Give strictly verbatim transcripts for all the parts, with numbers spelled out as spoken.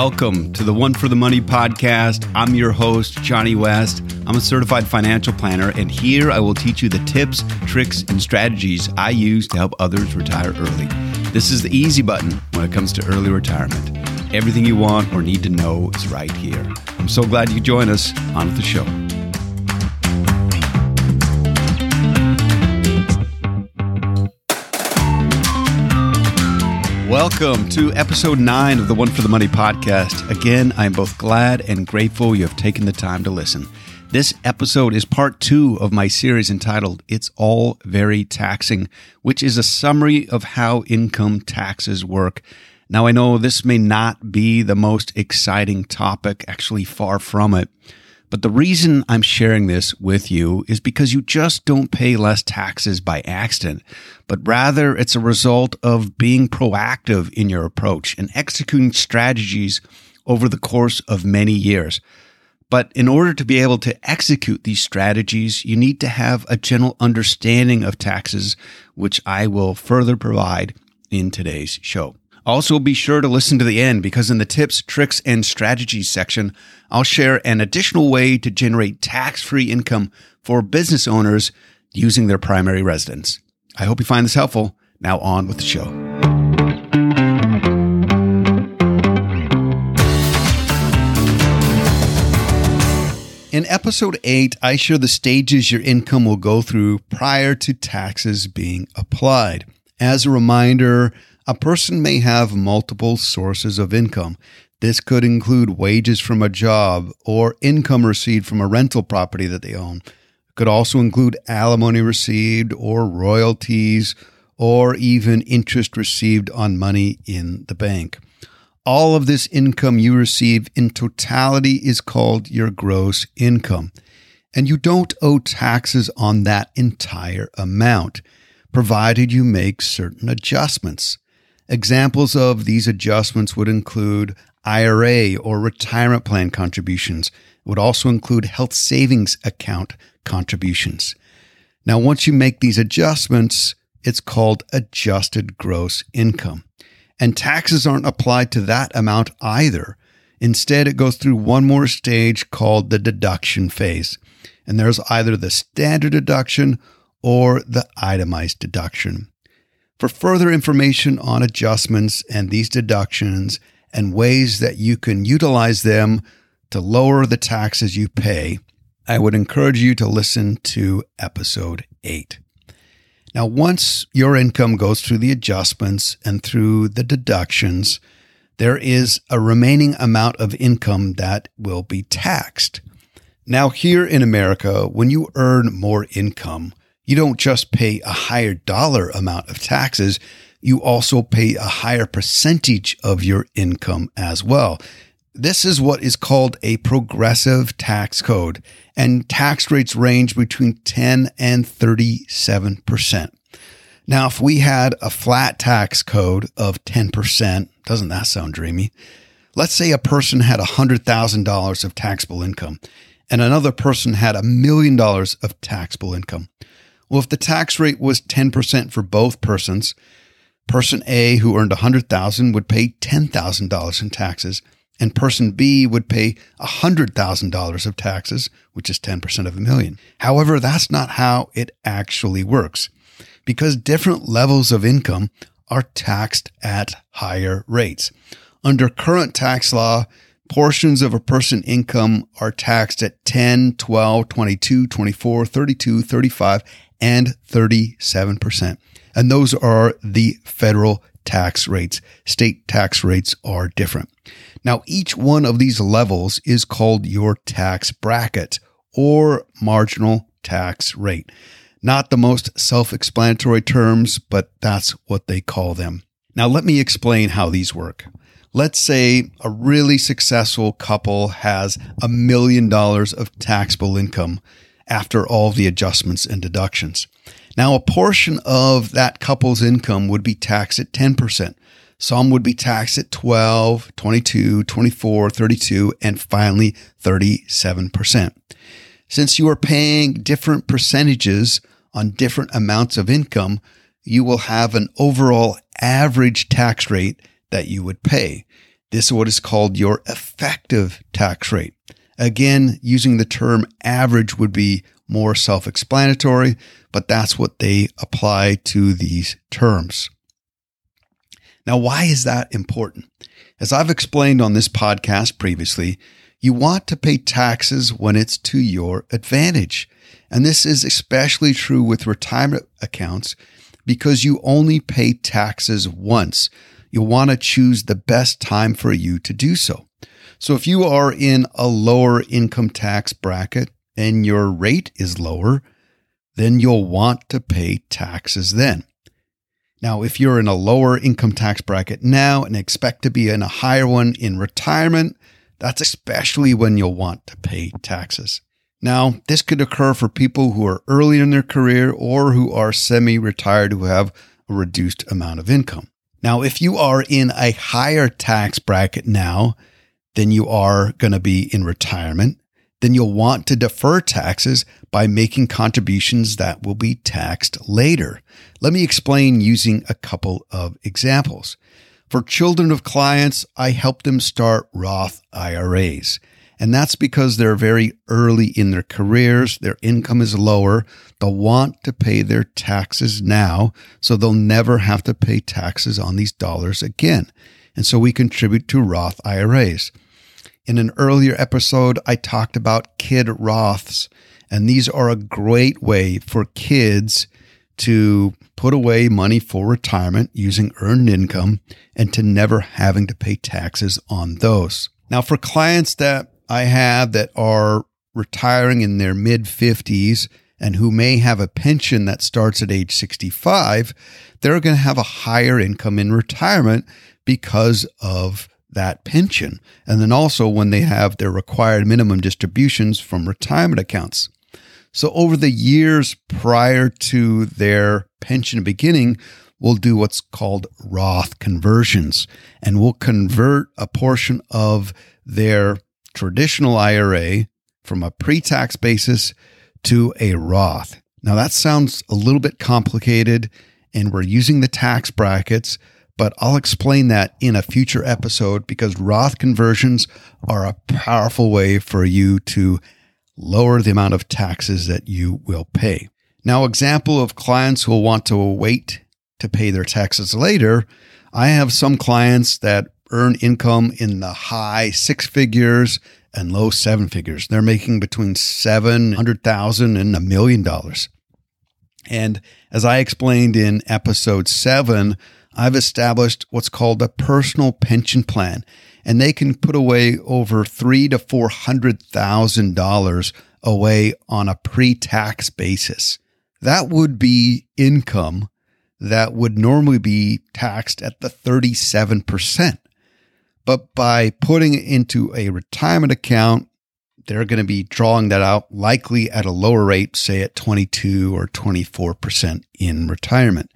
Welcome to the One for the Money podcast. I'm your host, Johnny West. I'm a certified financial planner, and here I will teach you the tips, tricks, and strategies I use to help others retire early. This is the easy button when it comes to early retirement. Everything you want or need to know is right here. I'm so glad you joined us on the show. Welcome to episode nine of the One for the Money podcast. Again, I am both glad and grateful you have taken the time to listen. This episode is part two of my series entitled It's All Very Taxing, which is a summary of how income taxes work. Now, I know this may not be the most exciting topic, actually far from it, but the reason I'm sharing this with you is because you just don't pay less taxes by accident, but rather it's a result of being proactive in your approach and executing strategies over the course of many years. But in order to be able to execute these strategies, you need to have a general understanding of taxes, which I will further provide in today's show. Also, be sure to listen to the end because in the tips, tricks, and strategies section, I'll share an additional way to generate tax-free income for business owners using their primary residence. I hope you find this helpful. Now on with the show. In episode eight, I share the stages your income will go through prior to taxes being applied. As a reminder, a person may have multiple sources of income. This could include wages from a job or income received from a rental property that they own. It could also include alimony received or royalties or even interest received on money in the bank. All of this income you receive in totality is called your gross income, and you don't owe taxes on that entire amount, provided you make certain adjustments. Examples of these adjustments would include I R A or retirement plan contributions. It would also include health savings account contributions. Now, once you make these adjustments, it's called adjusted gross income. And taxes aren't applied to that amount either. Instead, it goes through one more stage called the deduction phase. And there's either the standard deduction or the itemized deduction. For further information on adjustments and these deductions and ways that you can utilize them to lower the taxes you pay, I would encourage you to listen to episode eight. Now, once your income goes through the adjustments and through the deductions, there is a remaining amount of income that will be taxed. Now, here in America, when you earn more income, you don't just pay a higher dollar amount of taxes, you also pay a higher percentage of your income as well. This is what is called a progressive tax code, and tax rates range between ten and thirty-seven percent. Now, if we had a flat tax code of ten percent, doesn't that sound dreamy? Let's say a person had one hundred thousand dollars of taxable income, and another person had a million dollars of taxable income. Well, if the tax rate was ten percent for both persons, person A who earned one hundred thousand dollars would pay ten thousand dollars in taxes, and person B would pay one hundred thousand dollars of taxes, which is ten percent of a million. However, that's not how it actually works, because different levels of income are taxed at higher rates. Under current tax law, portions of a person's income are taxed at ten, twelve, twenty-two, twenty-four, thirty-two, thirty-five, and thirty-seven percent. And those are the federal tax rates. State tax rates are different. Now, each one of these levels is called your tax bracket or marginal tax rate. Not the most self-explanatory terms, but that's what they call them. Now, let me explain how these work. Let's say a really successful couple has a million dollars of taxable income after all the adjustments and deductions. Now, a portion of that couple's income would be taxed at ten percent. Some would be taxed at twelve, twenty-two, twenty-four, thirty-two, and finally thirty-seven percent. Since you are paying different percentages on different amounts of income, you will have an overall average tax rate that you would pay. This is what is called your effective tax rate. Again, using the term average would be more self-explanatory, but that's what they apply to these terms. Now, why is that important? As I've explained on this podcast previously, you want to pay taxes when it's to your advantage. And this is especially true with retirement accounts because you only pay taxes once. You'll want to choose the best time for you to do so. So if you are in a lower income tax bracket and your rate is lower, then you'll want to pay taxes then. Now, if you're in a lower income tax bracket now and expect to be in a higher one in retirement, that's especially when you'll want to pay taxes. Now, this could occur for people who are early in their career or who are semi-retired who have a reduced amount of income. Now, if you are in a higher tax bracket now than you are going to be in retirement, then you'll want to defer taxes by making contributions that will be taxed later. Let me explain using a couple of examples. For children of clients, I help them start Roth I R As. And that's because they're very early in their careers, their income is lower, they'll want to pay their taxes now, so they'll never have to pay taxes on these dollars again. And so we contribute to Roth I R As. In an earlier episode, I talked about kid Roths, and these are a great way for kids to put away money for retirement using earned income and to never having to pay taxes on those. Now, for clients that I have that are retiring in their mid fifties and who may have a pension that starts at age sixty-five, they're going to have a higher income in retirement because of that pension. And then also when they have their required minimum distributions from retirement accounts. So over the years prior to their pension beginning, we'll do what's called Roth conversions, and we'll convert a portion of their traditional I R A from a pre-tax basis to a Roth. Now that sounds a little bit complicated, and we're using the tax brackets, but I'll explain that in a future episode because Roth conversions are a powerful way for you to lower the amount of taxes that you will pay. Now, example of clients who will want to wait to pay their taxes later. I have some clients that earn income in the high six figures and low seven figures. They're making between seven hundred thousand dollars and a million dollars. And as I explained in episode seven, I've established what's called a personal pension plan, and they can put away over three to four hundred thousand dollars away on a pre-tax basis. That would be income that would normally be taxed at the thirty-seven percent. But by putting it into a retirement account, they're going to be drawing that out likely at a lower rate, say at twenty-two or twenty-four percent in retirement.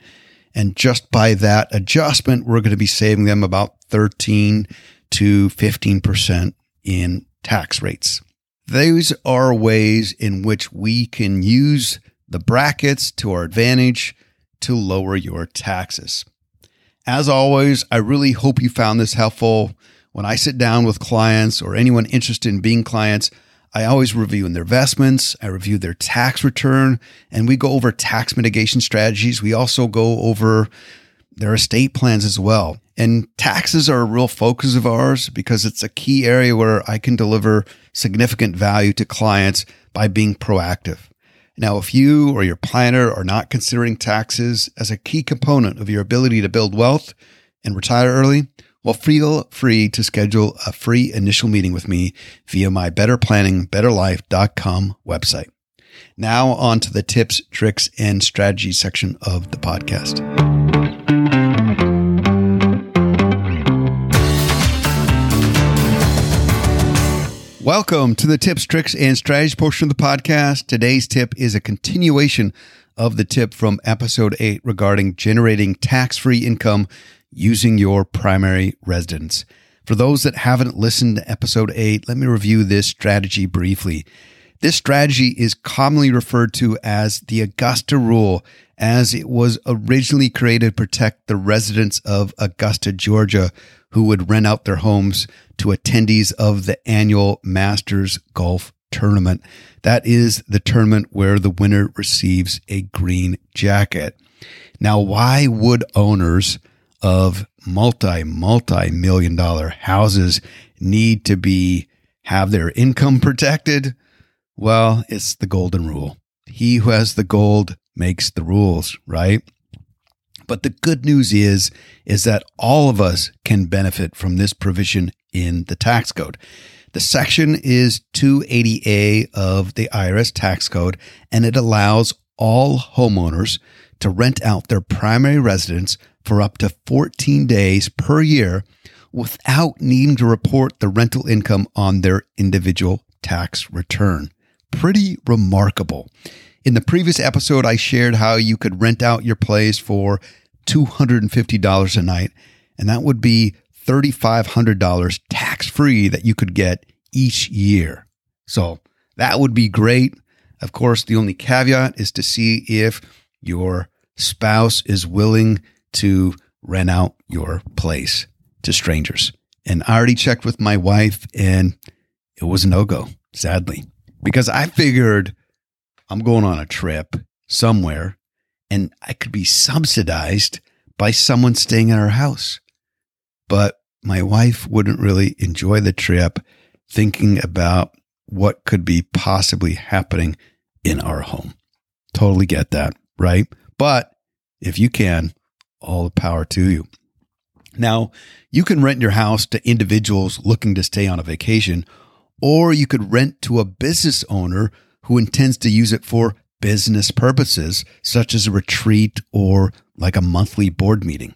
And just by that adjustment, we're going to be saving them about thirteen to fifteen percent in tax rates. Those are ways in which we can use the brackets to our advantage to lower your taxes. As always, I really hope you found this helpful. When I sit down with clients or anyone interested in being clients, I always review their investments, I review their tax return, and we go over tax mitigation strategies. We also go over their estate plans as well. And taxes are a real focus of ours because it's a key area where I can deliver significant value to clients by being proactive. Now, if you or your planner are not considering taxes as a key component of your ability to build wealth and retire early, well, feel free to schedule a free initial meeting with me via my better planning better life dot com website. Now on to the tips, tricks, and strategies section of the podcast. Welcome to the tips, tricks, and strategies portion of the podcast. Today's tip is a continuation of the tip from episode eight regarding generating tax-free income using your primary residence. For those that haven't listened to episode eight, let me review this strategy briefly. This strategy is commonly referred to as the Augusta Rule, as it was originally created to protect the residents of Augusta, Georgia, who would rent out their homes to attendees of the annual Masters Golf Tournament. That is the tournament where the winner receives a green jacket. Now, why would owners of multi, multi-million dollar houses need to be have their income protected? Well, it's the golden rule. He who has the gold makes the rules, right? But the good news is, is that all of us can benefit from this provision in the tax code. The section is two eighty A of the I R S tax code, and it allows all homeowners to rent out their primary residence for up to fourteen days per year without needing to report the rental income on their individual tax return. Pretty remarkable. In the previous episode, I shared how you could rent out your place for two hundred fifty dollars a night, and that would be three thousand five hundred dollars tax-free that you could get each year. So that would be great. Of course, the only caveat is to see if your spouse is willing to rent out your place to strangers. And I already checked with my wife, and it was a no-go, sadly, because I figured I'm going on a trip somewhere and I could be subsidized by someone staying at our house. But my wife wouldn't really enjoy the trip, thinking about what could be possibly happening in our home. Totally get that, right? But if you can, all the power to you. Now, you can rent your house to individuals looking to stay on a vacation, or you could rent to a business owner who intends to use it for business purposes, such as a retreat or like a monthly board meeting.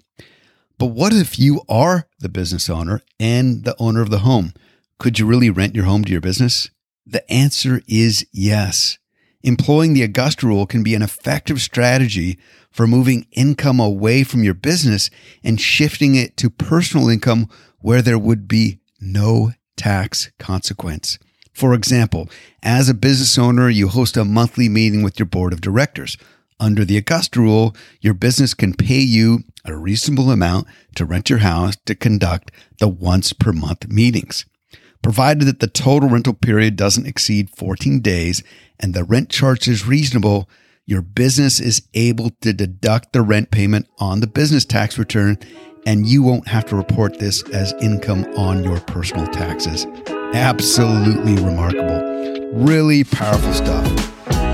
But what if you are the business owner and the owner of the home? Could you really rent your home to your business? The answer is yes. Employing the Augusta Rule can be an effective strategy for moving income away from your business and shifting it to personal income where there would be no tax consequence. For example, as a business owner, you host a monthly meeting with your board of directors. Under the Augusta Rule, your business can pay you a reasonable amount to rent your house to conduct the once per month meetings, provided that the total rental period doesn't exceed fourteen days and the rent charge is reasonable. Your business is able to deduct the rent payment on the business tax return, and you won't have to report this as income on your personal taxes. Absolutely remarkable. Really powerful stuff.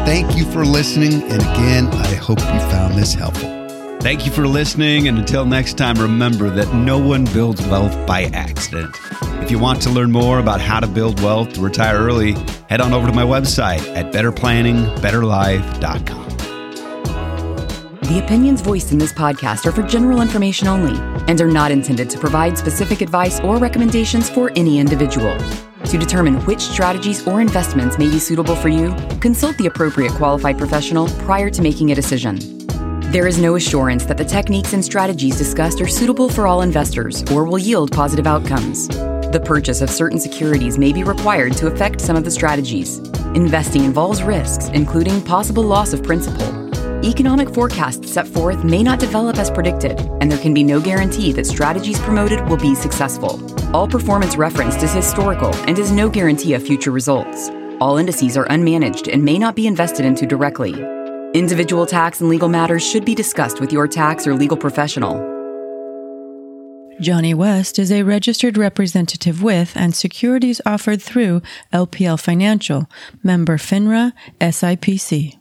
Thank you for listening, and again, I hope you found this helpful. Thank you for listening, and until next time, remember that no one builds wealth by accident. If you want to learn more about how to build wealth to retire early, head on over to my website at better planning better life dot com. The opinions voiced in this podcast are for general information only and are not intended to provide specific advice or recommendations for any individual. To determine which strategies or investments may be suitable for you, consult the appropriate qualified professional prior to making a decision. There is no assurance that the techniques and strategies discussed are suitable for all investors or will yield positive outcomes. The purchase of certain securities may be required to affect some of the strategies. Investing involves risks, including possible loss of principal. Economic forecasts set forth may not develop as predicted, and there can be no guarantee that strategies promoted will be successful. All performance referenced is historical and is no guarantee of future results. All indices are unmanaged and may not be invested into directly. Individual tax and legal matters should be discussed with your tax or legal professional. Johnny West is a registered representative with and securities offered through L P L Financial, member FINRA, S I P C.